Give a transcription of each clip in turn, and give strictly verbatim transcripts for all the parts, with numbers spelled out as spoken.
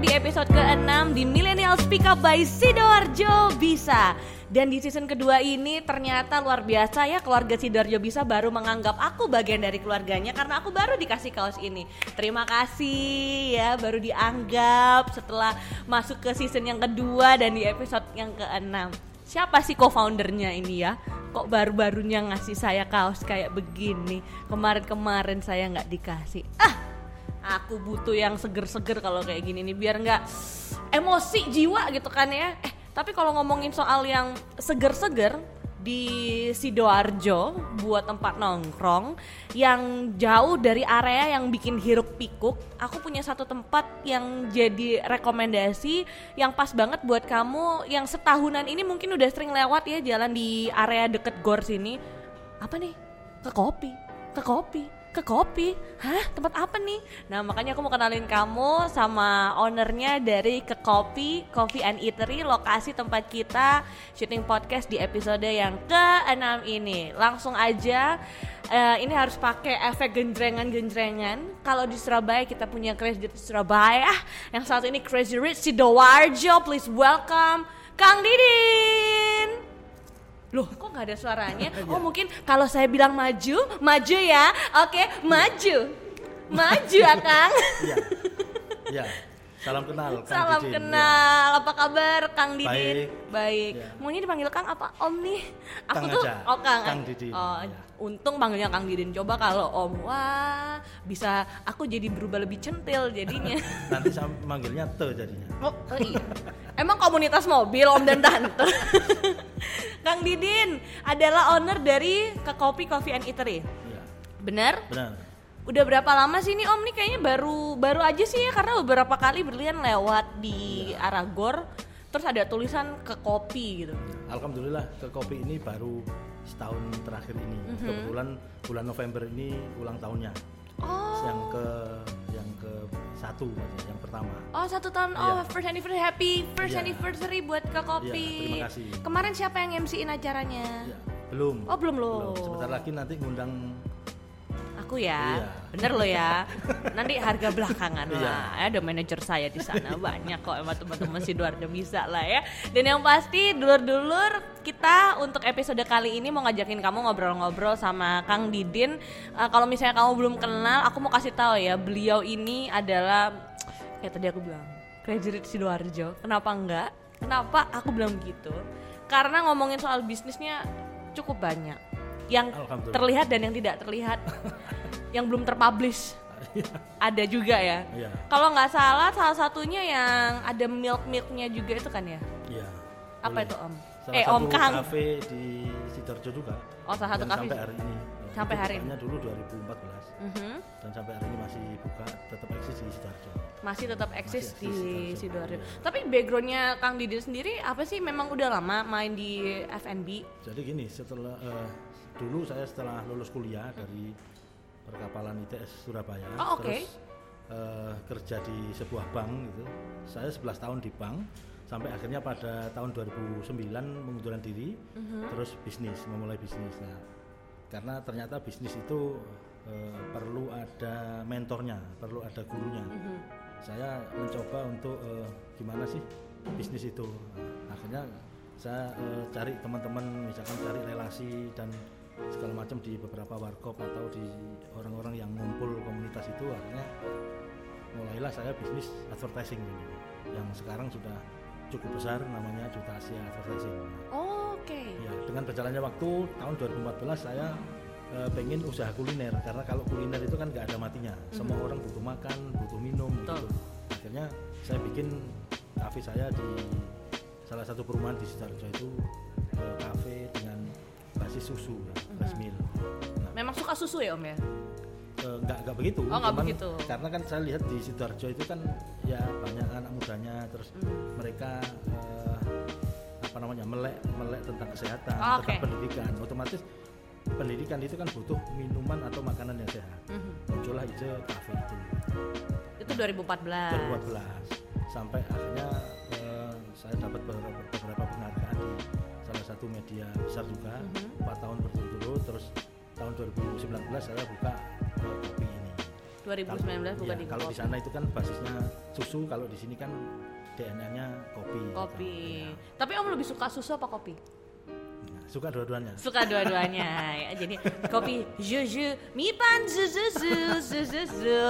di episode keenam di Millennial Speak Up by Sidoarjo Bisa. Dan di season kedua ini ternyata luar biasa ya, keluarga Sidoarjo Bisa baru menganggap aku bagian dari keluarganya karena aku baru dikasih kaos ini. Terima kasih ya, baru dianggap setelah masuk ke season yang kedua dan di episode yang keenam. Siapa sih co-foundernya ini ya? Kok baru-barunya ngasih saya kaos kayak begini? Kemarin-kemarin saya gak dikasih. Ah, aku butuh yang seger-seger kalau kayak gini nih, biar gak emosi jiwa gitu kan ya. Eh Tapi kalau ngomongin soal yang seger-seger di Sidoarjo buat tempat nongkrong yang jauh dari area yang bikin hiruk-pikuk, aku punya satu tempat yang jadi rekomendasi yang pas banget buat kamu yang setahunan ini mungkin udah sering lewat ya, jalan di area deket Gor sini. Apa nih? Kekopi, Kekopi, Kekopi. Hah? Tempat apa nih? Nah, makanya aku mau kenalin kamu sama ownernya dari Kekopi Coffee and Eatery, lokasi tempat kita syuting podcast di episode yang keenam ini. Langsung aja, uh, ini harus pakai efek gendrengan-gendrengan. Kalau di Surabaya kita punya Crazy Rich Surabaya, yang satu ini Crazy Rich Sidoarjo. Please welcome Kang Didin. Loh, kok gak ada suaranya? Oh, mungkin kalau saya bilang maju, maju ya. Oke, maju. Maju, Kang. Iya. Iya. Salam kenal, Kang Didin. Salam kenal. Ya. Apa kabar, Kang Didin? Baik. Baik. Ya. Maunya dipanggil Kang apa Om nih? Aku Kang tuh aja. Oh, Kang. Kang Didin. Oh, ya. Untung panggilnya Kang Didin. Coba kalau Om, wah, bisa aku jadi berubah lebih centil jadinya. Nanti saya manggilnya Te jadinya. Oh, iya. Emang komunitas mobil Om dan Tante. Kang Didin adalah owner dari Kekopi Coffee and Eatery. Iya. Benar? Benar. Udah berapa lama sih nih Om? Nih kayaknya baru baru aja sih ya, karena beberapa kali berlian lewat di ya. Arah Gor, terus ada tulisan Kekopi gitu. Alhamdulillah Kekopi ini baru setahun terakhir ini. Mm-hmm. Kebetulan bulan November ini ulang tahunnya. Oh. Yang ke yang ke satu aja, yang pertama. Oh, satu tahun. Yeah. Oh, first anniversary, happy first yeah. anniversary buat Kekopi. Yeah, terima kasih. Kemarin siapa yang M C-in acaranya? Yeah. Belum. Oh, belum loh. Belum. Sebentar lagi nanti ngundang aku ya. Yeah. Bener loh ya. Nanti harga belakangan lah. Yeah. Ada manajer saya di sana banyak kok, emang teman-teman Sidoarjo Bisa lah ya. Dan yang pasti dulur-dulur, kita untuk episode kali ini mau ngajakin kamu ngobrol-ngobrol sama Kang Didin. Uh, kalau misalnya kamu belum kenal, aku mau kasih tahu ya, beliau ini adalah kayak tadi aku bilang, graduate Sidoarjo. Kenapa enggak? Kenapa aku bilang gitu? Karena ngomongin soal bisnisnya cukup banyak, yang terlihat dan yang tidak terlihat, yang belum terpublish. Ada juga ya. Yeah. Kalau nggak salah, salah satunya yang ada milk-milknya juga itu kan ya? Iya. Yeah. Apa itu Om? Salah eh, satu kafe di Sidoarjo juga. Oh, salah satu kafe. Sampai hari ini. Sampai hari ini. Dulu dua ribu empat belas. Mm-hmm. Dan sampai hari ini masih buka, tetap eksis di Sidoarjo. Masih tetap eksis di Sidoarjo. Ya. Tapi backgroundnya Kang Didin sendiri apa sih? Memang udah lama main di F and B. Jadi gini, setelah uh, dulu saya setelah lulus kuliah dari perkapalan I T S Surabaya. Oh, okay. Terus uh, kerja di sebuah bank gitu. Saya sebelas tahun di bank. Sampai akhirnya pada tahun dua ribu sembilan mengundurkan diri, uh-huh. terus bisnis, memulai bisnis. Nah, karena ternyata bisnis itu e, perlu ada mentornya, perlu ada gurunya. Uh-huh. Saya mencoba untuk e, gimana sih bisnis itu. Akhirnya saya e, cari teman-teman, misalkan cari relasi dan segala macam di beberapa warkop atau di orang-orang yang ngumpul komunitas itu. Akhirnya mulailah saya bisnis advertising ini, yang sekarang sudah cukup besar, namanya Juta Asia Advertising. Oh, oke. Okay. Ya, dengan berjalannya waktu, tahun dua ribu empat belas saya e, pengen usaha kuliner, karena kalau kuliner itu kan nggak ada matinya. Mm-hmm. Semua orang butuh makan, butuh minum, gitu. Akhirnya saya bikin kafe saya di salah satu perumahan di Sidoarjo itu, e, kafe dengan basis susu, basis mm-hmm. milk. Nah, memang suka susu ya Om ya? Enggak enggak begitu. Oh, cuman begitu. Karena kan saya lihat di Sidoarjo itu kan ya banyak anak mudanya, terus hmm. mereka uh, apa namanya melek melek tentang kesehatan, oh, tentang okay. pendidikan. Otomatis pendidikan itu kan butuh minuman atau makanan yang sehat. Mm-hmm. Muncullah ide kafe itu. Itu dua ribu empat belas. dua ribu empat belas sampai akhirnya uh, saya dapat beberapa, beberapa penghargaan di salah satu media besar juga. Mm-hmm. empat tahun berturut-turut, terus tahun dua ribu sembilan belas saya buka kopi ini. dua ribu sembilan belas buka ya, di Kekopi. Kalau di sana itu kan basisnya susu, kalau di sini kan D N A-nya kopi. Kopi. Gitu. Ya. Tapi Om lebih suka susu apa kopi? Nah, suka dua-duanya. Suka dua-duanya. Ya, jadi kopi juju, mi pan zuzu zuzu.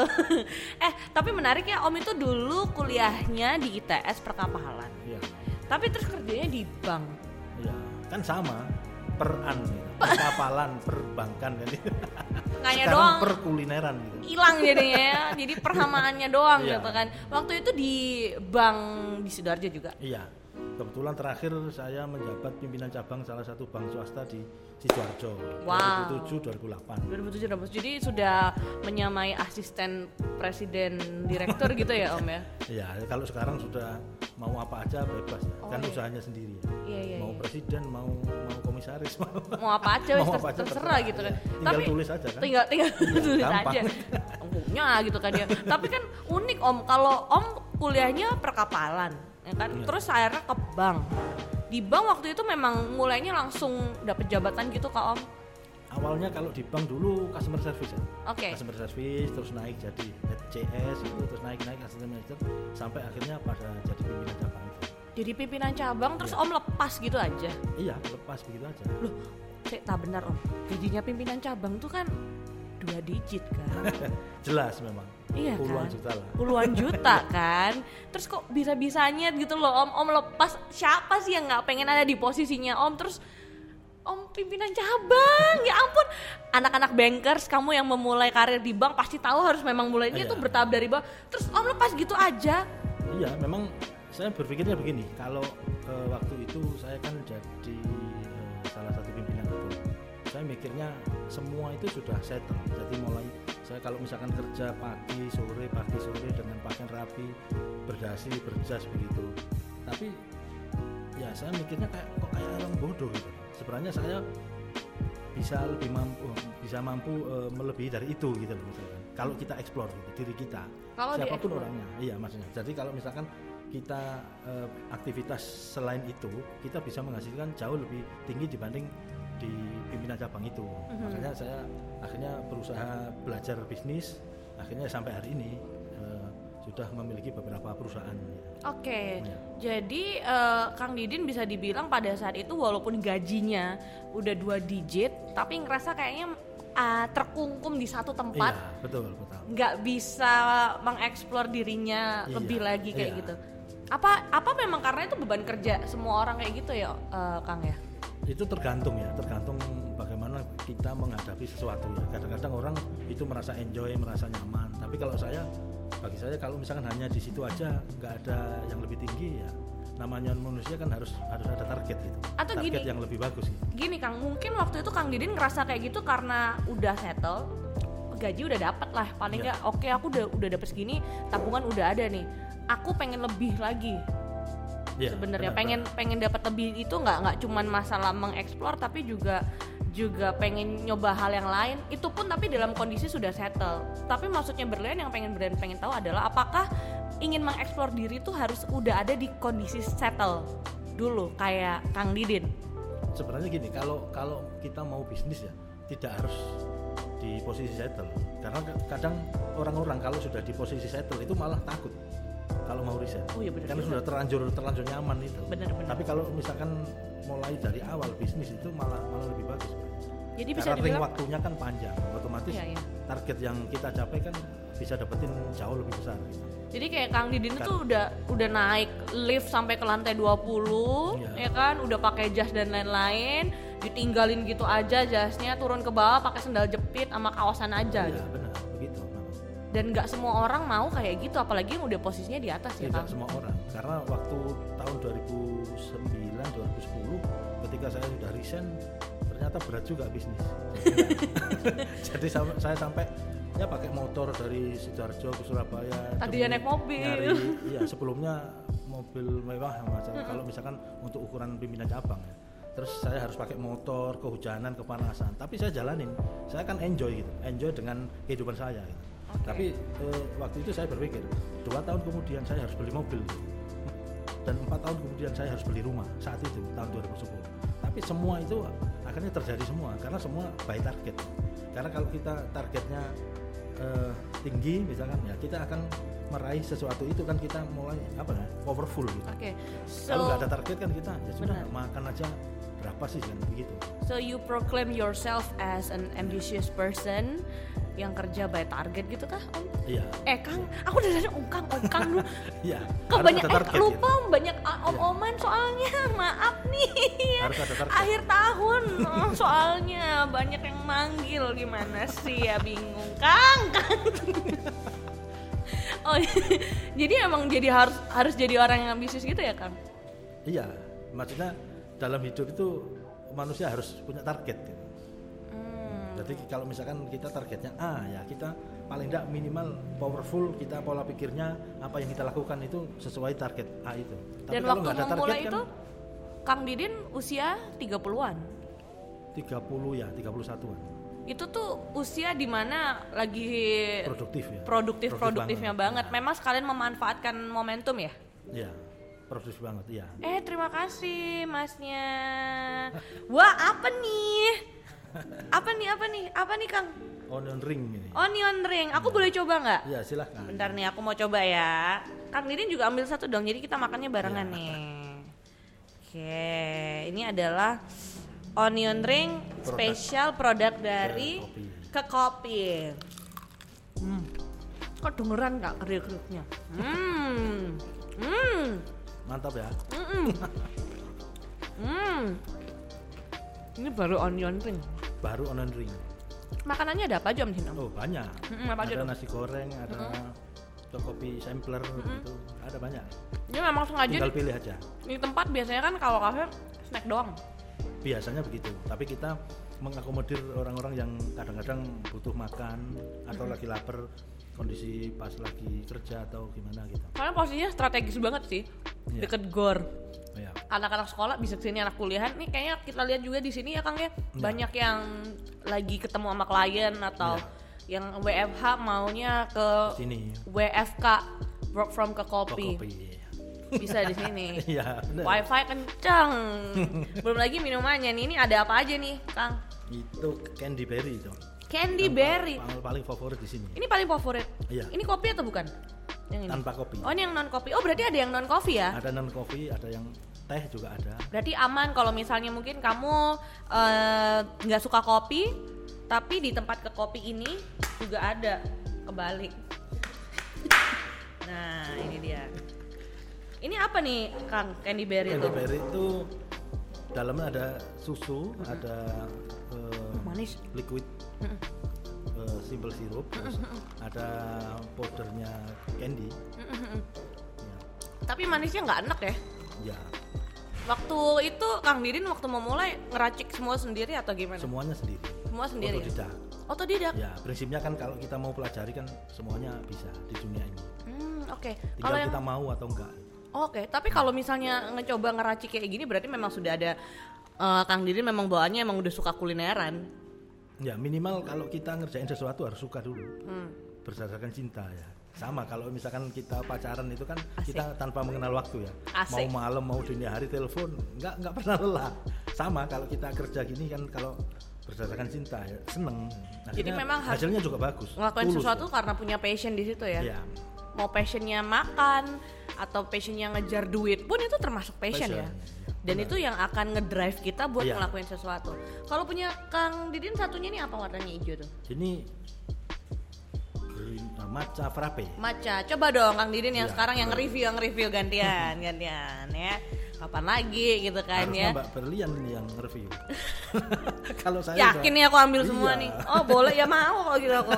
Eh, tapi menarik ya, Om itu dulu kuliahnya di I T S perkapalan. Iya. Tapi terus kerjanya di bank. Iya, kan sama. Peran, perkapalan, perbankan jadi. Kayaknya doang. Perkulineran gitu. Hilang jadinya ya. Jadi perhamaannya doang gitu kan. Waktu itu di bank di Sidoarjo juga. Iya. Kebetulan terakhir saya menjabat pimpinan cabang salah satu bank swasta di Sidoarjo. Wow. dua ribu tujuh dua ribu delapan. dua ribu tujuh dua ribu delapan. Jadi sudah menyamai asisten presiden direktur gitu ya, Om ya. Iya, kalau sekarang sudah mau apa aja bebas. Oh, kan iya. Usahanya sendiri. Iya, iya, mau iya. Presiden, mau mau komisaris, mau, mau apa aja mau apa terserah, terserah gitu kan. Iya. Tinggal tapi, tulis aja kan. Tinggal tinggal iya, tulis gampang. Aja. Umumnya gitu kan ya. Tapi kan unik Om, kalau Om kuliahnya perkapalan. Ya kan? Iya. Terus akhirnya ke bank. Di bank waktu itu memang mulainya langsung dapat jabatan gitu Kak Om? Awalnya kalau di bank dulu customer service ya. Okay. Customer service terus naik jadi head C S itu, terus naik-naik assistant manager sampai akhirnya pada jadi pimpinan cabang itu. Jadi pimpinan cabang terus iya. Om lepas gitu aja? Iya lepas begitu aja. Loh, saya tak benar Om, gajinya pimpinan cabang tuh kan dua digit kan? Jelas memang. Iya puluhan kan? Juta lah. Puluhan juta kan. Terus kok bisa-bisanya gitu loh Om, Om lepas. Siapa sih yang gak pengen ada di posisinya Om? Terus Om pimpinan cabang. Ya ampun, anak-anak bankers kamu yang memulai karir di bank pasti tahu harus memang mulainya iya. Tuh bertahap dari bawah. Terus Om lepas gitu aja? Iya memang saya berpikirnya begini. Kalau eh, waktu itu saya kan jadi eh, salah satu pimpinan itu, saya mikirnya semua itu sudah settle. Jadi mulai saya kalau misalkan kerja pagi sore pagi sore dengan pakaian rapi berdasi berjas begitu, tapi ya saya mikirnya kayak kok kayak orang bodoh gitu. Sebenarnya saya bisa lebih mampu bisa mampu uh, melebihi dari itu gitu loh misalkan. Kalau kita eksplor gitu, diri kita kalau siapapun orangnya, iya maksudnya. Jadi kalau misalkan kita uh, aktivitas selain itu kita bisa menghasilkan jauh lebih tinggi dibanding di pimpinan cabang itu. Mm-hmm. Makanya saya akhirnya berusaha belajar bisnis, akhirnya sampai hari ini uh, sudah memiliki beberapa perusahaan. Oke, okay. Ya. Jadi uh, Kang Didin bisa dibilang pada saat itu walaupun gajinya udah dua digit, tapi ngerasa kayaknya uh, terkungkum di satu tempat. Iya, betul, betul. Nggak bisa mengeksplor dirinya iya, lebih lagi kayak iya. Gitu. Apa apa memang karena itu beban kerja semua orang kayak gitu ya, uh, Kang ya? Itu tergantung ya, tergantung bagaimana kita menghadapi sesuatu ya. Kadang-kadang orang itu merasa enjoy, merasa nyaman. Tapi kalau saya, bagi saya kalau misalkan hanya di situ aja, nggak ada yang lebih tinggi ya. Namanya manusia kan harus harus ada target gitu. Atau target gini, yang lebih bagus gitu. Gini Kang, mungkin waktu itu Kang Didin ngerasa kayak gitu karena udah settle, gaji udah dapat lah. Paling nggak, ya. Oke okay, aku udah udah dapet segini, tabungan udah ada nih. Aku pengen lebih lagi. Ya, sebenarnya pengen pengen dapat lebih itu nggak nggak cuman masalah mengeksplor tapi juga juga pengen nyoba hal yang lain itu pun tapi dalam kondisi sudah settle. Tapi maksudnya berlian yang pengen berlian pengen tahu adalah apakah ingin mengeksplor diri itu harus udah ada di kondisi settle dulu kayak Kang Didin. Sebenarnya gini, kalau kalau kita mau bisnis ya tidak harus di posisi settle karena kadang orang-orang kalau sudah di posisi settle itu malah takut. Kalau mau riset, oh, iya bener, karena bener. Sudah terlanjur terlanjur nyaman itu. Bener-bener. Tapi kalau misalkan mulai dari awal bisnis itu malah malah lebih bagus. Jadi bisa karena dibilang waktunya kan panjang, otomatis iya, iya. Target yang kita capai kan bisa dapetin jauh lebih besar. Gitu. Jadi kayak Kang Didin kan. Tuh udah udah naik lift sampai ke lantai dua puluh, iya. Ya kan, udah pakai jas dan lain-lain, ditinggalin gitu aja jasnya, turun ke bawah pakai sendal jepit sama kaosan aja. Iya gitu. Benar, begitu. Dan nggak semua orang mau kayak gitu, apalagi yang udah posisinya di atas ya, ya Kang? Tidak semua orang, karena waktu tahun dua ribu sembilan dua ribu sepuluh ketika saya sudah resign ternyata berat juga bisnis. Jadi saya sampai ya pakai motor dari Sidoarjo ke Surabaya. Tadinya naik mobil. Nyari, iya sebelumnya mobil mewah macam mm-hmm. Kalau misalkan untuk ukuran pimpinan cabang ya. Terus saya harus pakai motor, kehujanan, kepanasan. Tapi saya jalanin, saya kan enjoy gitu, enjoy dengan kehidupan saya gitu. Okay. Tapi eh, waktu itu saya berpikir dua tahun kemudian saya harus beli mobil dan empat tahun kemudian saya harus beli rumah saat itu tahun dua ribu sepuluh. Tapi semua itu akhirnya terjadi semua karena semua by target. Karena kalau kita targetnya uh, tinggi misalkan ya, kita akan meraih sesuatu itu kan, kita mulai apa ya, powerful gitu. Oke. Okay. So, kalau nggak ada target kan kita ya sudah makan aja berapa sih kan begitu. So you proclaim yourself as an ambitious person yang kerja by target gitu kah Om? Iya. Eh Kang, aku udah tanya Om Kang, Om Kang dulu. Iya. Kebanyak eh, lupa ya. Banyak om-oman ya. Soalnya maaf nih. Harus ada target. Akhir tahun soalnya banyak yang manggil, gimana sih ya, bingung Kang Kang. Oh, jadi emang jadi harus harus jadi orang yang ambisius gitu ya Kang? Iya, maksudnya dalam hidup itu manusia harus punya target gitu. Hmm. Jadi kalau misalkan kita targetnya A, ya kita paling tidak minimal powerful, kita pola pikirnya apa yang kita lakukan itu sesuai target A itu. Tapi dan waktu ada memulai target, itu kan, Kang Didin usia tiga puluhan? tiga puluh ya, tiga puluh satuan. Itu tuh usia dimana lagi produktif ya, produktif, produktif produktifnya banget. banget. Memang sekalian memanfaatkan momentum ya. Iya, produktif banget ya. Eh terima kasih masnya. Wah apa nih? Apa nih apa nih apa nih Kang? Onion ring ini. Onion ring, aku ya. Boleh coba nggak? Iya silahkan. Bentar nih aku mau coba ya. Kang Didin juga ambil satu dong, jadi kita makannya barengan ya. Nih. Oke, ini adalah onion ring product. Special produk dari Kekopi. Hmm. Kedengeran nggak keril-kerilnya? Hmm. Hmm. Mantap ya. Hmm. Hmm. Ini baru onion ring. Baru onion ring. Makanannya ada apa aja Om Dino? Oh, banyak. Mm-mm, apa aja? Ada nasi goreng, ada mm-hmm. kopi sampler mm-hmm. gitu. Ada banyak. Ini memang sengaja. Tinggal pilih aja. Di tempat biasanya kan kalau kafe snack doang. Biasanya begitu, tapi kita mengakomodir orang-orang yang kadang-kadang butuh makan atau lagi lapar, kondisi pas lagi kerja atau gimana gitu. Karena posisinya strategis banget sih, yeah. Deket gor. Yeah. Anak-anak sekolah bisa kesini, anak kuliahan nih kayaknya kita lihat juga di sini ya Kang ya, yeah. Banyak yang lagi ketemu sama klien atau yeah. yang W F H maunya ke sini. W F K, work from Kekopi. Kekopi. Bisa di sini. Iya. Wifi kencang. Belum lagi minumannya nih. Ini ada apa aja nih, Kang? Itu candy berry dong. Candy berry. Paling, paling favorit di sini. Ini paling favorit. Iya. Ini kopi atau bukan? Yang ini. Tanpa kopi. Oh, ini yang non kopi. Oh, berarti ada yang non kopi ya? Ada non kopi, ada yang teh juga ada. Berarti aman kalau misalnya mungkin kamu nggak uh, suka kopi, tapi di tempat Kekopi ini juga ada kebalik. Nah, ini dia. Ini apa nih Kang, candy berry itu? Candy berry itu dalamnya ada susu, mm-hmm. ada uh, manis, liquid, mm-hmm. uh, simple sirup, mm-hmm. ada powdernya candy. Mm-hmm. Ya. Tapi manisnya nggak enak ya? Ya. Waktu itu Kang Didin waktu mau mulai ngeracik semua sendiri atau gimana? Semuanya sendiri. Semua sendiri. Otodidak. Otodidak. Ya, prinsipnya kan kalau kita mau pelajari kan semuanya bisa di dunia ini. Hmm, oke. Okay. Tinggal kalau kita yang... mau atau enggak. Oke, okay, tapi kalau misalnya ngecoba ngeracik kayak gini berarti memang sudah ada uh, Kang Didin memang bawaannya emang udah suka kulineran. Ya minimal kalau kita ngerjain sesuatu harus suka dulu, hmm. berdasarkan cinta ya. Sama kalau misalkan kita pacaran itu kan asik. Kita tanpa mengenal waktu ya. Asik. Mau malam mau dini hari telepon, nggak nggak pernah lelah. Sama kalau kita kerja gini kan kalau berdasarkan cinta ya seneng. Akhirnya jadi memang hasilnya juga bagus. Ngelakuin tulus, sesuatu ya. Karena punya passion di situ ya. Ya. Mau passionnya makan. Atau passionnya ngejar duit pun itu termasuk passion, passion. Ya dan benar. Itu yang akan ngedrive kita buat ya. Ngelakuin sesuatu. Kalau punya Kang Didin satunya ini apa warnanya hijau tuh? Ini green matcha frappe. Matcha, coba dong Kang Didin yang ya, sekarang yang nge-review yang nge-review gantian gantian ya. Kapan lagi gitu kan harusnya ya? Harusnya Mbak Berlian yang nge-review. Kalau saya yakin nih aku ambil iya. semua nih. Oh boleh ya mau kalau gitu aku.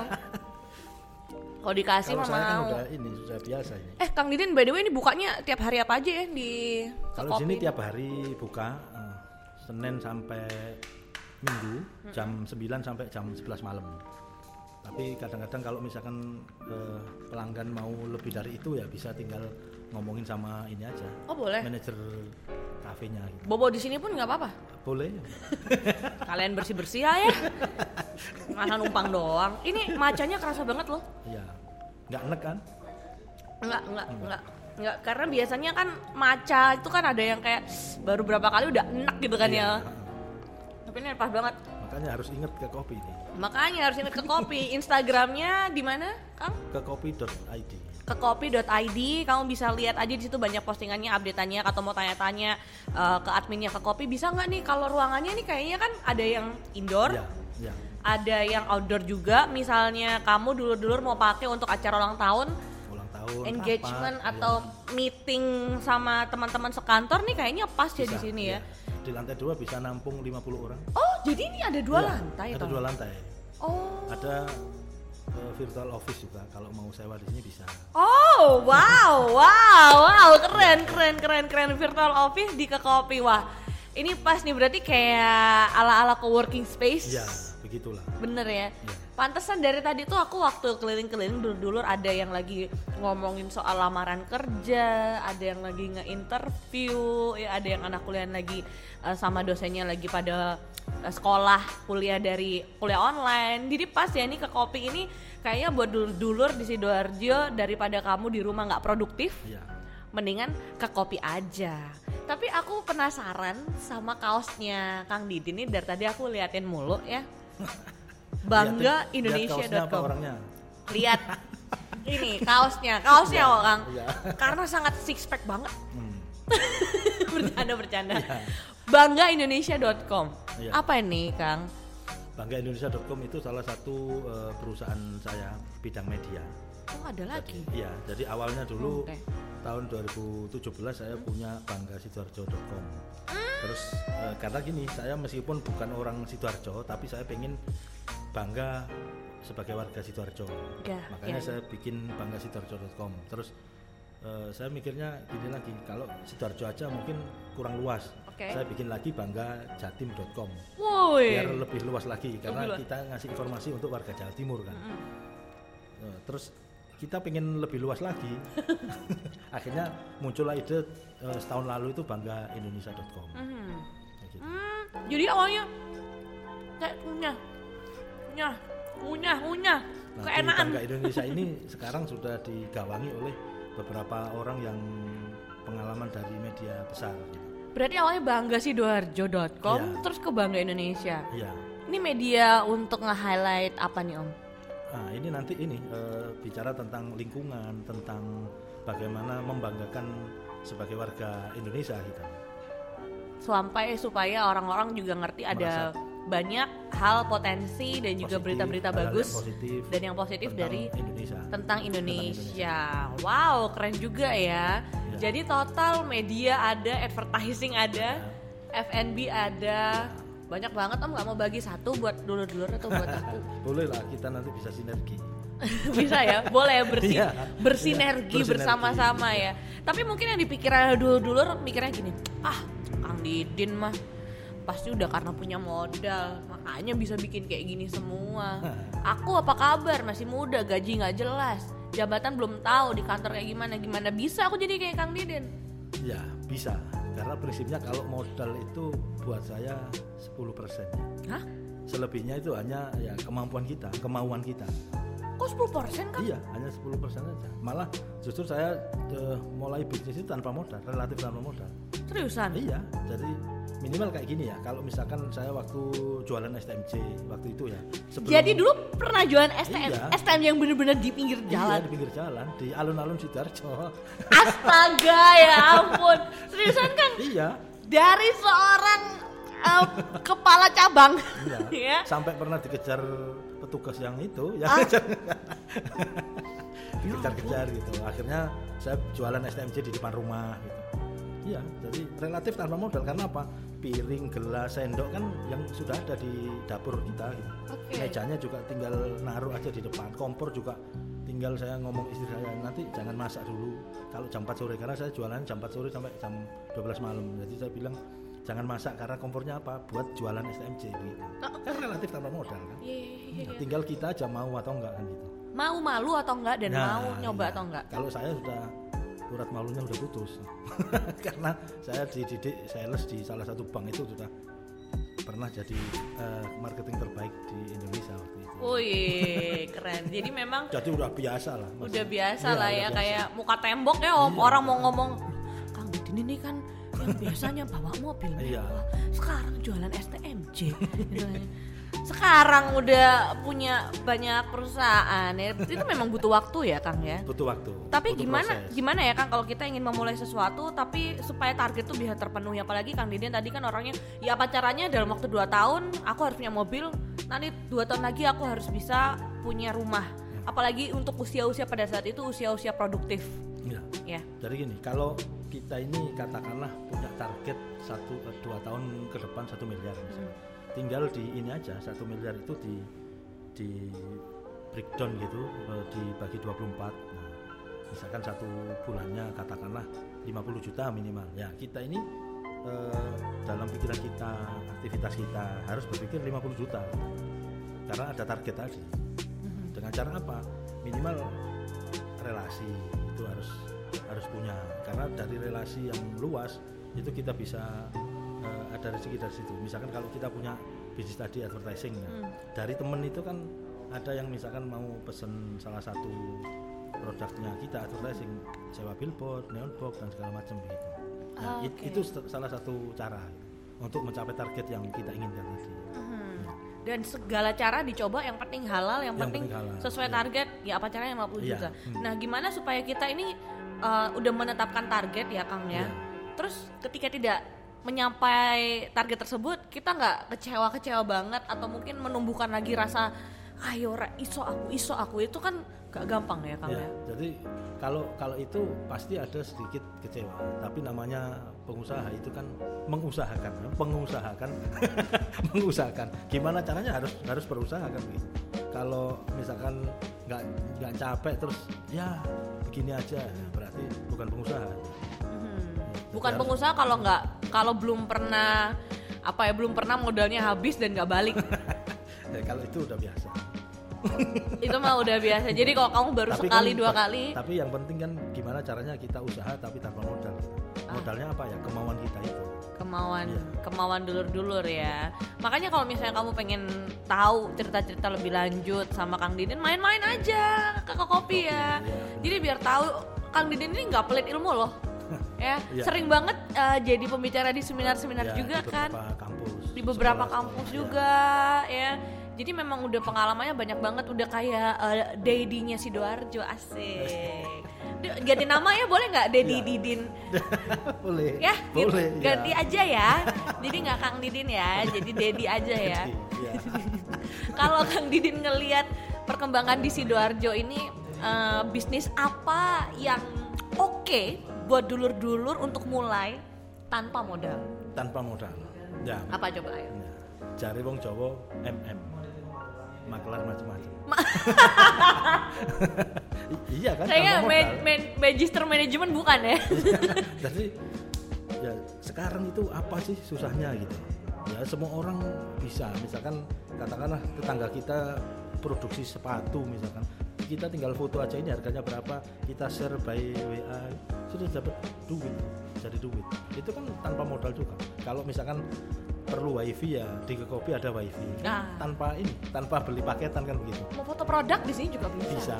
Kalau dikasih mah mau. Kan udah ini sudah biasa ini. Eh Kang Didin by the way ini bukanya tiap hari apa aja ya di Kekopi? Kalau sini tiap hari buka uh, Senin sampai Minggu jam sembilan sampai jam sebelas malam. Tapi kadang-kadang kalau misalkan uh, pelanggan mau lebih dari itu ya bisa tinggal ngomongin sama ini aja. Oh boleh. Manajer kafenya gitu. Bobo di sini pun enggak apa-apa. Boleh. Kalian bersih-bersih ya. Makan numpang doang. Ini macanya kerasa banget loh. Iya. Enggak enek kan? Enggak, enggak, enggak. Enggak karena biasanya kan maca itu kan ada yang kayak baru berapa kali udah enek gitu kan iya. ya. Tapi ini pas banget. Makanya harus ingat ke kopi ini. Makanya harus ingat ke kopi. Instagramnya di mana, Kang? kekopi dot i d. kekopi dot i d. Kamu bisa lihat aja di situ banyak postingannya, updateannya. Atau mau tanya-tanya uh, ke adminnya ke kopi, bisa nggak nih? Kalau ruangannya nih kayaknya kan ada yang indoor. Ya, ya. Ada yang outdoor juga, misalnya kamu dulur-dulur mau pakai untuk acara ulang tahun, ulang tahun engagement apa, atau ya. meeting sama teman-teman sekantor nih kayaknya pas bisa, ya di sini ya. Ya. Di lantai dua bisa nampung lima puluh orang. Oh, jadi ini ada dua ya, lantai? Ada dua lantai. Oh. Ada uh, virtual office juga, kalau mau sewa di sini bisa. Oh, wow, wow, wow, keren, keren, keren, keren, virtual office di Kekopi. Wah, ini pas nih berarti kayak ala-ala co-working space. Ya. Begitulah. Bener ya? Ya. Pantesan dari tadi tuh aku waktu keliling-keliling dulur-dulur ada yang lagi ngomongin soal lamaran kerja, ada yang lagi nge-interview, ya ada yang anak kuliah lagi uh, sama dosennya lagi pada uh, sekolah kuliah dari kuliah online. Jadi pas ya nih ke kopi ini kayaknya buat dulur-dulur di Sidoarjo, daripada kamu di rumah nggak produktif, ya. Mendingan ke kopi aja. Tapi aku penasaran sama kaosnya Kang Didin ini, dari tadi aku liatin mulu ya. Bangga Indonesia dot com. Lihat ini kaosnya, kaosnya kok Kang. Ya. Karena sangat six pack banget. Hmm. bercanda bercanda. Ya. Bangga Indonesia dot com. Ya. Apa ini Kang? Bangga Indonesia dot com itu salah satu uh, perusahaan saya bidang media. Oh, ada lagi. Iya, jadi awalnya dulu okay. tahun dua ribu tujuh belas saya hmm. punya Bangga Sidoarjo dot com. Hmm. Terus eh, karena gini, saya meskipun bukan orang Sidoarjo tapi saya pengen bangga sebagai warga Sidoarjo. Ya, makanya ya. saya bikin Bangga Sidoarjo dot com. Terus eh, saya mikirnya gini lagi, kalau Sidoarjo aja mungkin kurang luas. Okay. Saya bikin lagi Bangga Jatim dot com. Woy. Biar lebih luas lagi karena luas. Kita ngasih informasi untuk warga Jawa Timur kan. Hmm. Eh, terus kita pengen lebih luas lagi. Akhirnya muncullah ide uh, setahun lalu itu Bangga Indonesia dot com. Mm-hmm. Nah, gitu. mm, jadi awalnya kayak punya, punya, punya, punya. Nah, keenaan. Bangga Indonesia ini sekarang sudah digawangi oleh beberapa orang yang pengalaman dari media besar. Gitu. Berarti awalnya Bangga Sidoarjo dot com ya. Terus ke Bangga Indonesia. Iya. Ini media untuk nge-highlight apa nih Om? Nah ini nanti ini uh, bicara tentang lingkungan, tentang bagaimana membanggakan sebagai warga Indonesia kita. Sampai supaya orang-orang juga ngerti ada merasa banyak hal potensi dan positif, juga berita-berita bagus positif, dan yang positif dari Indonesia. Tentang Indonesia. Tentang Indonesia. Wow, keren juga ya. Ya. Jadi total media ada, advertising ada, ya. F and B ada. Banyak banget Om, gak mau bagi satu buat dulur-dulur atau buat aku? Boleh lah, kita nanti bisa sinergi. Bisa ya? Boleh bersin- ya, bersinergi, ya, bersinergi bersama-sama ya. Tapi mungkin yang dipikiran dulur-dulur mikirnya gini, ah Kang Didin mah pasti udah karena punya modal makanya bisa bikin kayak gini semua. Aku apa kabar, masih muda, gaji gak jelas, jabatan belum tahu, di kantor kayak gimana, gimana bisa aku jadi kayak Kang Didin? Ya bisa. Karena prinsipnya kalau modal itu buat saya sepuluh persen. Hah? Selebihnya itu hanya ya kemampuan kita, kemauan kita. Kok sepuluh persen kan? Iya, hanya sepuluh persen aja. Malah justru saya uh, mulai bisnis itu tanpa modal, relatif tanpa modal. Seriusan? Iya, jadi minimal kayak gini ya. Kalau misalkan saya waktu jualan S T M J waktu itu ya. Jadi dulu pernah jualan S T M J, iya. S T M J yang benar-benar di pinggir jalan. Iya, di pinggir jalan, di alun-alun Sidoarjo. Astaga, ya ampun. Seriusan kan? Iya. Dari seorang uh, kepala cabang. Iya. Ya. Sampai pernah dikejar petugas yang itu, yang ah. kejar. Dikejar-kejar gitu. Akhirnya saya jualan S T M J di depan rumah gitu. Iya, jadi relatif tanpa modal karena apa? Piring, gelas, sendok kan yang sudah ada di dapur kita gitu. Okay. Mejanya juga tinggal naruh aja di depan. Kompor juga tinggal saya ngomong istri saya, nanti jangan masak dulu. Kalau jam empat sore, karena saya jualan jam empat sore sampai jam dua belas malam. Jadi saya bilang jangan masak karena kompornya apa? Buat jualan S T M J gitu. Kan relatif tanpa modal kan. Yeah, yeah, yeah. Tinggal kita aja mau atau enggak kan gitu. Mau malu atau enggak dan nah, mau nyoba iya. atau enggak. Kalau saya sudah urat malunya udah putus. Karena saya dididik sales di salah satu bank itu sudah pernah jadi uh, marketing terbaik di Indonesia waktu itu. Wih, keren. Jadi memang jadi udah biasa lah. Maksudnya. Udah biasa ya, lah ya biasa. Kayak muka tembok ya Om, iya, orang iya. mau ngomong Kang Didin ini kan yang biasanya bawa mobil mewah, iya. sekarang jualan S T M J. sekarang udah punya banyak perusahaan ya, itu memang butuh waktu ya Kang ya. Butuh waktu. Tapi butuh gimana proses. Gimana ya Kang kalau kita ingin memulai sesuatu tapi supaya target tuh bisa terpenuhi, apalagi Kang Didin tadi kan orangnya ya apa caranya dalam waktu dua tahun aku harus punya mobil, nanti dua tahun lagi aku harus bisa punya rumah. Apalagi untuk usia-usia pada saat itu usia-usia produktif. Ya. Ya. Jadi gini, kalau kita ini katakanlah punya target satu dua tahun ke depan satu miliar misalnya, hmm. tinggal di ini aja satu miliar itu di di breakdown gitu, dibagi dua puluh empat. Nah, misalkan satu bulannya katakanlah lima puluh juta minimal. Ya kita ini eh, dalam pikiran kita, aktivitas kita harus berpikir lima puluh juta karena ada target tadi. Dengan cara apa? Minimal relasi itu harus harus punya, karena dari relasi yang luas itu kita bisa uh, ada rezeki dari situ. Misalkan kalau kita punya bisnis tadi advertising ya, hmm. dari temen itu kan ada yang misalkan mau pesen salah satu produknya kita advertising, sewa billboard, neon box dan segala macam begitu. Nah, oh, okay. it, itu salah satu cara untuk mencapai target yang kita inginkan tadi. Dan segala cara dicoba, yang penting halal, yang, yang penting, penting halal, sesuai ya. target ya apa caranya lima puluh juta. Ya. Hmm. Nah, gimana supaya kita ini uh, udah menetapkan target ya Kang ya. ya. Terus ketika tidak mencapai target tersebut, kita enggak kecewa-kecewa banget atau mungkin menumbuhkan lagi rasa ayo iso aku iso aku itu kan enggak gampang ya Kang ya. ya. Jadi kalau kalau itu pasti ada sedikit kecewa, tapi namanya pengusaha itu kan mengusahakan, pengusahakan, mengusahakan. Gimana caranya harus harus berusaha kan gitu. Kalau misalkan nggak nggak capek terus ya begini aja, berarti bukan pengusaha. Hmm. Bukan pengusaha kalau nggak kalau belum pernah apa ya belum pernah modalnya habis dan nggak balik. Ya, kalau itu udah biasa. Itu mah udah biasa. Jadi kalau kamu baru tapi sekali kan, dua kali. Tapi yang penting kan gimana caranya kita usaha tapi tanpa modal. Modalnya apa ya? Kemauan kita itu. Kemauan, ya. kemauan dulur-dulur ya. Makanya kalau misalnya kamu pengen tahu cerita-cerita lebih lanjut sama Kang Didin, main-main aja ke Kekopi ya. ya. Jadi biar tahu Kang Didin ini nggak pelit ilmu loh. Ya, ya. Sering banget uh, jadi pembicara di seminar-seminar ya, juga di kan. Kampus, di beberapa sekolah, kampus sekolah, juga ya. ya. Jadi memang udah pengalamannya banyak banget, udah kayak uh, Daddy-nya Sidoarjo, asik. Ganti nama ya boleh nggak Daddy ya. Didin? Boleh. Ya, boleh. Ganti ya. aja ya. Jadi nggak Kang Didin ya, jadi Daddy aja ya. ya. Kalau Kang Didin ngelihat perkembangan di Sidoarjo ini, uh, bisnis apa yang oke okay buat dulur-dulur untuk mulai tanpa modal? Tanpa modal. Ya. Apa coba ayo? Ya. Cari wong Jawa M M. Maklar macam-macam. Iya kan. Saya man- man- register manajemen bukan ya. Jadi ya sekarang itu apa sih susahnya gitu. Ya semua orang bisa. Misalkan katakanlah tetangga kita produksi sepatu misalkan. Kita tinggal foto aja ini harganya berapa, kita share by W A, sudah dapat duit, jadi duit. Itu kan tanpa modal juga. Kalau misalkan perlu wifi ya di Kekopi ada wifi nah. tanpa ini tanpa beli paketan kan begitu. Mau foto produk di sini juga bisa, bisa.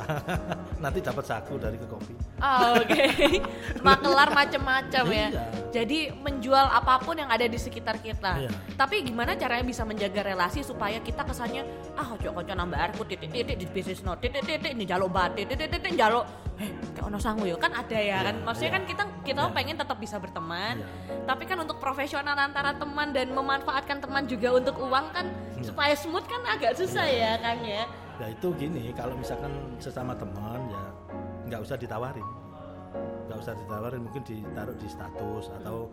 Nanti dapat saku dari Kekopi. Oh, oke okay. Makelar macam-macam ya iya. Jadi menjual apapun yang ada di sekitar kita iya. Tapi gimana caranya bisa menjaga relasi supaya kita kesannya ah kocok-kocok nambah arku titik titik di bisnis no titik titik ini jaluk bat titik titik jaluk eh kayak ono sangu ya kan ada ya kan maksudnya kan kita kita pengen tetap bisa berteman tapi kan untuk profesional antara teman dan memanfaatkan manfaatkan teman juga untuk uang kan ya. Supaya smooth kan agak susah ya, ya Kang ya. Ya itu gini, kalau misalkan sesama teman ya nggak usah ditawarin, nggak usah ditawarin mungkin ditaruh di status atau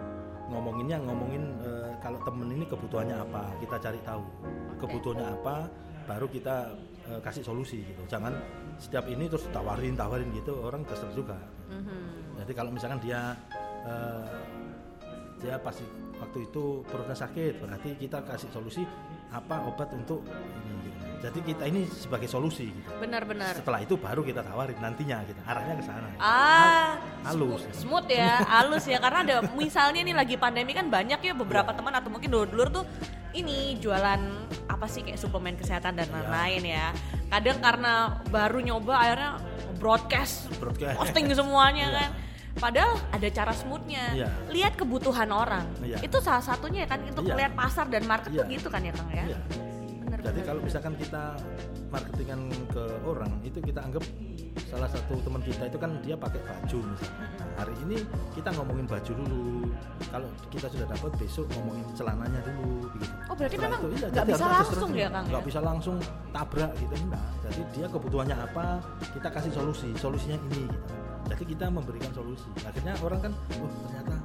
ngomonginnya ngomongin e, kalau temen ini kebutuhannya apa kita cari tahu kebutuhannya apa baru kita e, kasih solusi gitu. Jangan setiap ini terus tawarin tawarin gitu orang kesel juga. Mm-hmm. Jadi kalau misalkan dia e, dia pasti waktu itu perutnya sakit berarti kita kasih solusi apa obat untuk ini, gitu. Jadi kita ini sebagai solusi gitu. Benar-benar. Setelah itu baru kita tawarin nantinya gitu. Arahnya ke sana. Gitu. Ah, halus. Smooth, smooth ya, halus ya karena ada misalnya nih lagi pandemi kan banyak ya beberapa teman atau mungkin dulur-dulur tuh ini jualan apa sih kayak suplemen kesehatan dan lain-lain ya. Kadang karena baru nyoba akhirnya broadcast, broadcast. Posting semuanya yeah. kan. Padahal ada cara smoothnya ya. Lihat kebutuhan orang ya. Itu salah satunya kan untuk ya. Lihat pasar dan market ya. Tuh gitu kan ya Kang ya, ya. Bener Jadi kalau misalkan kita marketingan ke orang, itu kita anggap salah satu teman kita itu kan dia pakai baju misalnya. Nah, hari ini kita ngomongin baju dulu. Kalau kita sudah dapat, besok ngomongin celananya dulu gitu. Oh, berarti setelah memang itu, ya, gak bisa langsung ya, Kang? Gak bisa langsung tabrak gitu, enggak. Jadi dia kebutuhannya apa, kita kasih solusi. Solusinya ini gitu. Jadi kita memberikan solusi. Akhirnya orang kan, oh ternyata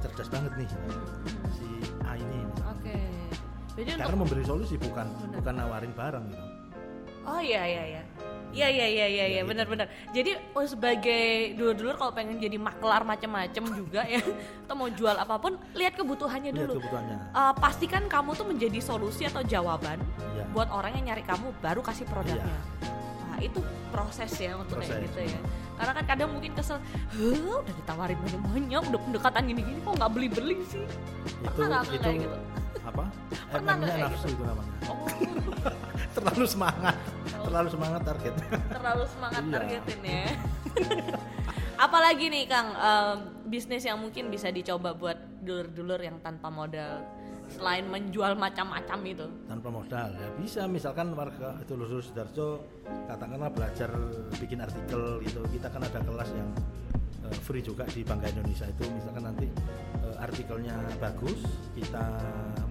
cerdas banget nih si A ini. Oke. Okay. Jadi karena untuk memberi solusi, bukan bener. bukan nawarin barang gitu. Oh iya iya iya. Iya iya iya iya ya, benar-benar. Jadi oh, sebagai dulur-dulur kalau pengen jadi maklar macam-macam juga ya, atau mau jual apapun, lihat kebutuhannya dulu. Lihat kebutuhannya. Uh, pastikan kamu tuh menjadi solusi atau jawaban ya. Buat orang yang nyari kamu, baru kasih produknya. Ya. Nah, itu proses ya untuk kayak gitu ya. Karena kan kadang mungkin kesel, huh, udah ditawarin banyak-banyak, udah pendekatan gini-gini kok nggak beli-beli sih. Pernah nggak kayak gitu? Apa? Pernah nggak kayak gitu? Itu namanya. Oh. Terlalu semangat. Terlalu semangat target. Terlalu semangat targetin ya. Apalagi nih Kang, um, bisnis yang mungkin bisa dicoba buat dulur-dulur yang tanpa modal selain menjual macam-macam itu. Tanpa modal ya bisa, misalkan warga dulur-dulur Sidoarjo katakanlah belajar bikin artikel gitu. Kita kan ada kelas yang uh, free juga di Bangga Indonesia itu. Misalkan nanti uh, artikelnya bagus, kita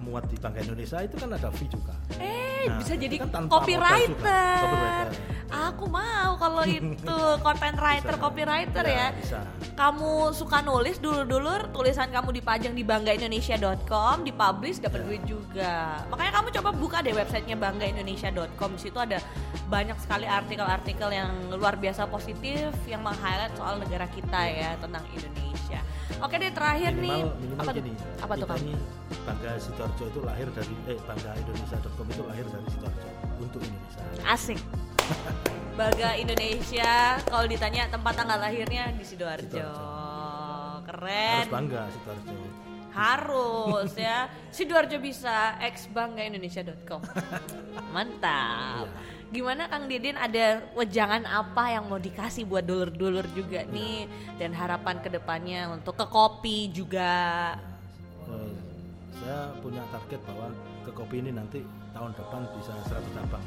muat di Bangga Indonesia itu kan ada fee juga. Eh. Nah, bisa jadi kan copywriter. copywriter. Aku mau kalau itu content writer, bisa. copywriter ya. ya. Bisa. Kamu suka nulis dulur-dulur, tulisan kamu dipajang di Bangga Indonesia dot com, dipublish dapat ya. duit juga. Makanya kamu coba buka deh websitenya Bangga Indonesia dot com. Di situ ada banyak sekali artikel-artikel yang luar biasa positif yang meng-highlight soal negara kita ya, tentang Indonesia. Oke deh, terakhir minimal, nih minimal apa, gini, apa tuh Kang? Bangga Sidoarjo itu lahir dari eh Bangga Indonesia dot com itu lahir dari Sidoarjo untuk Indonesia. Asik. Bangga Indonesia kalau ditanya tempat tanggal lahirnya di Sidoarjo. Sidoarjo. Keren. Harus bangga Sidoarjo. Harus ya. Sidoarjo Bisa ex Bangga Indonesia dot com. Mantap. Ya. Gimana Kang Didin, ada wejangan apa yang mau dikasih buat dulur-dulur juga ya. nih, dan harapan kedepannya untuk Kekopi juga? Ya, eh, saya punya target bahwa Kekopi ini nanti tahun depan bisa seratus cabang.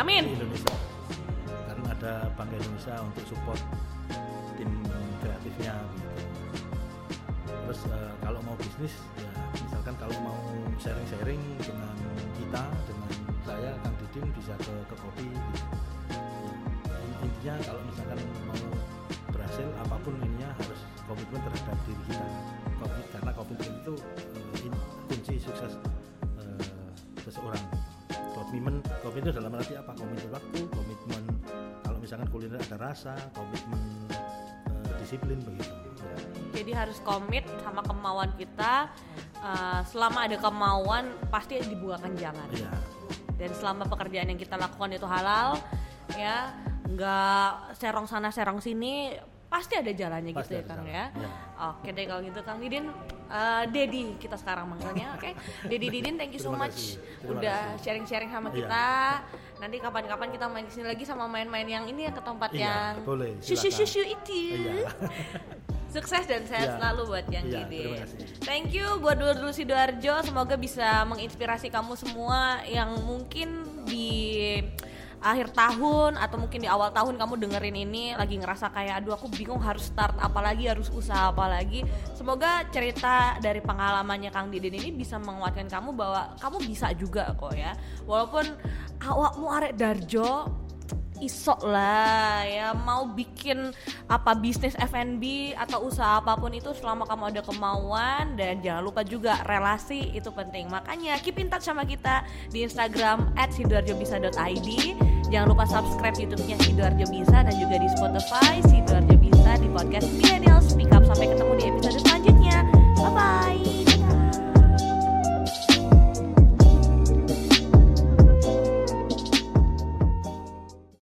Amin. Di Indonesia. Karena ada Bangga Indonesia untuk support tim kreatifnya. Gitu. Terus eh, kalau mau bisnis, ya misalkan kalau mau sharing-sharing dengan kita, dengan saya Kang Didin bisa ke Kekopi gitu. Intinya kalau misalkan mau berhasil apapun ininya harus komitmen terhadap diri kita. Komitmen, karena komitmen itu kunci sukses uh, seseorang. Komitmen, komitmen itu dalam arti apa? Komitmen waktu, komitmen kalau misalkan kuliner ada rasa, komitmen uh, disiplin begitu. Jadi harus komit sama kemauan kita. Uh, selama ada kemauan pasti dibuangkan jangan. Iya. Dan selama pekerjaan yang kita lakukan itu halal, ya, nggak serong sana serong sini, pasti ada jalannya pasti gitu ada ya Kang ya. ya. Oke deh kalau gitu Kang Didin, uh, Dedi kita sekarang manggilnya, oke? Okay? Dedi Didin, thank you so much, udah sharing-sharing sama iya. kita. Nanti kapan-kapan kita main kesini lagi sama main-main yang ini ya, ke tempat iya, yang susu-susu itu. Iya. Sukses dan sehat ya. selalu buat yang ya, Didin. Thank you buat dulur-dulur Sidoarjo. Semoga bisa menginspirasi kamu semua yang mungkin di akhir tahun atau mungkin di awal tahun kamu dengerin ini lagi ngerasa kayak aduh aku bingung harus start apa lagi, harus usaha apa lagi. Semoga cerita dari pengalamannya Kang Didin ini bisa menguatkan kamu bahwa kamu bisa juga kok ya. Walaupun awakmu arek Darjo isok lah ya, mau bikin apa bisnis F and B atau usaha apapun itu selama kamu ada kemauan, dan jangan lupa juga relasi itu penting. Makanya keep in touch sama kita di Instagram at sidoarjo bisa dot i d. Jangan lupa subscribe YouTube-nya Sidoarjo Bisa dan juga di Spotify Sidoarjo Bisa.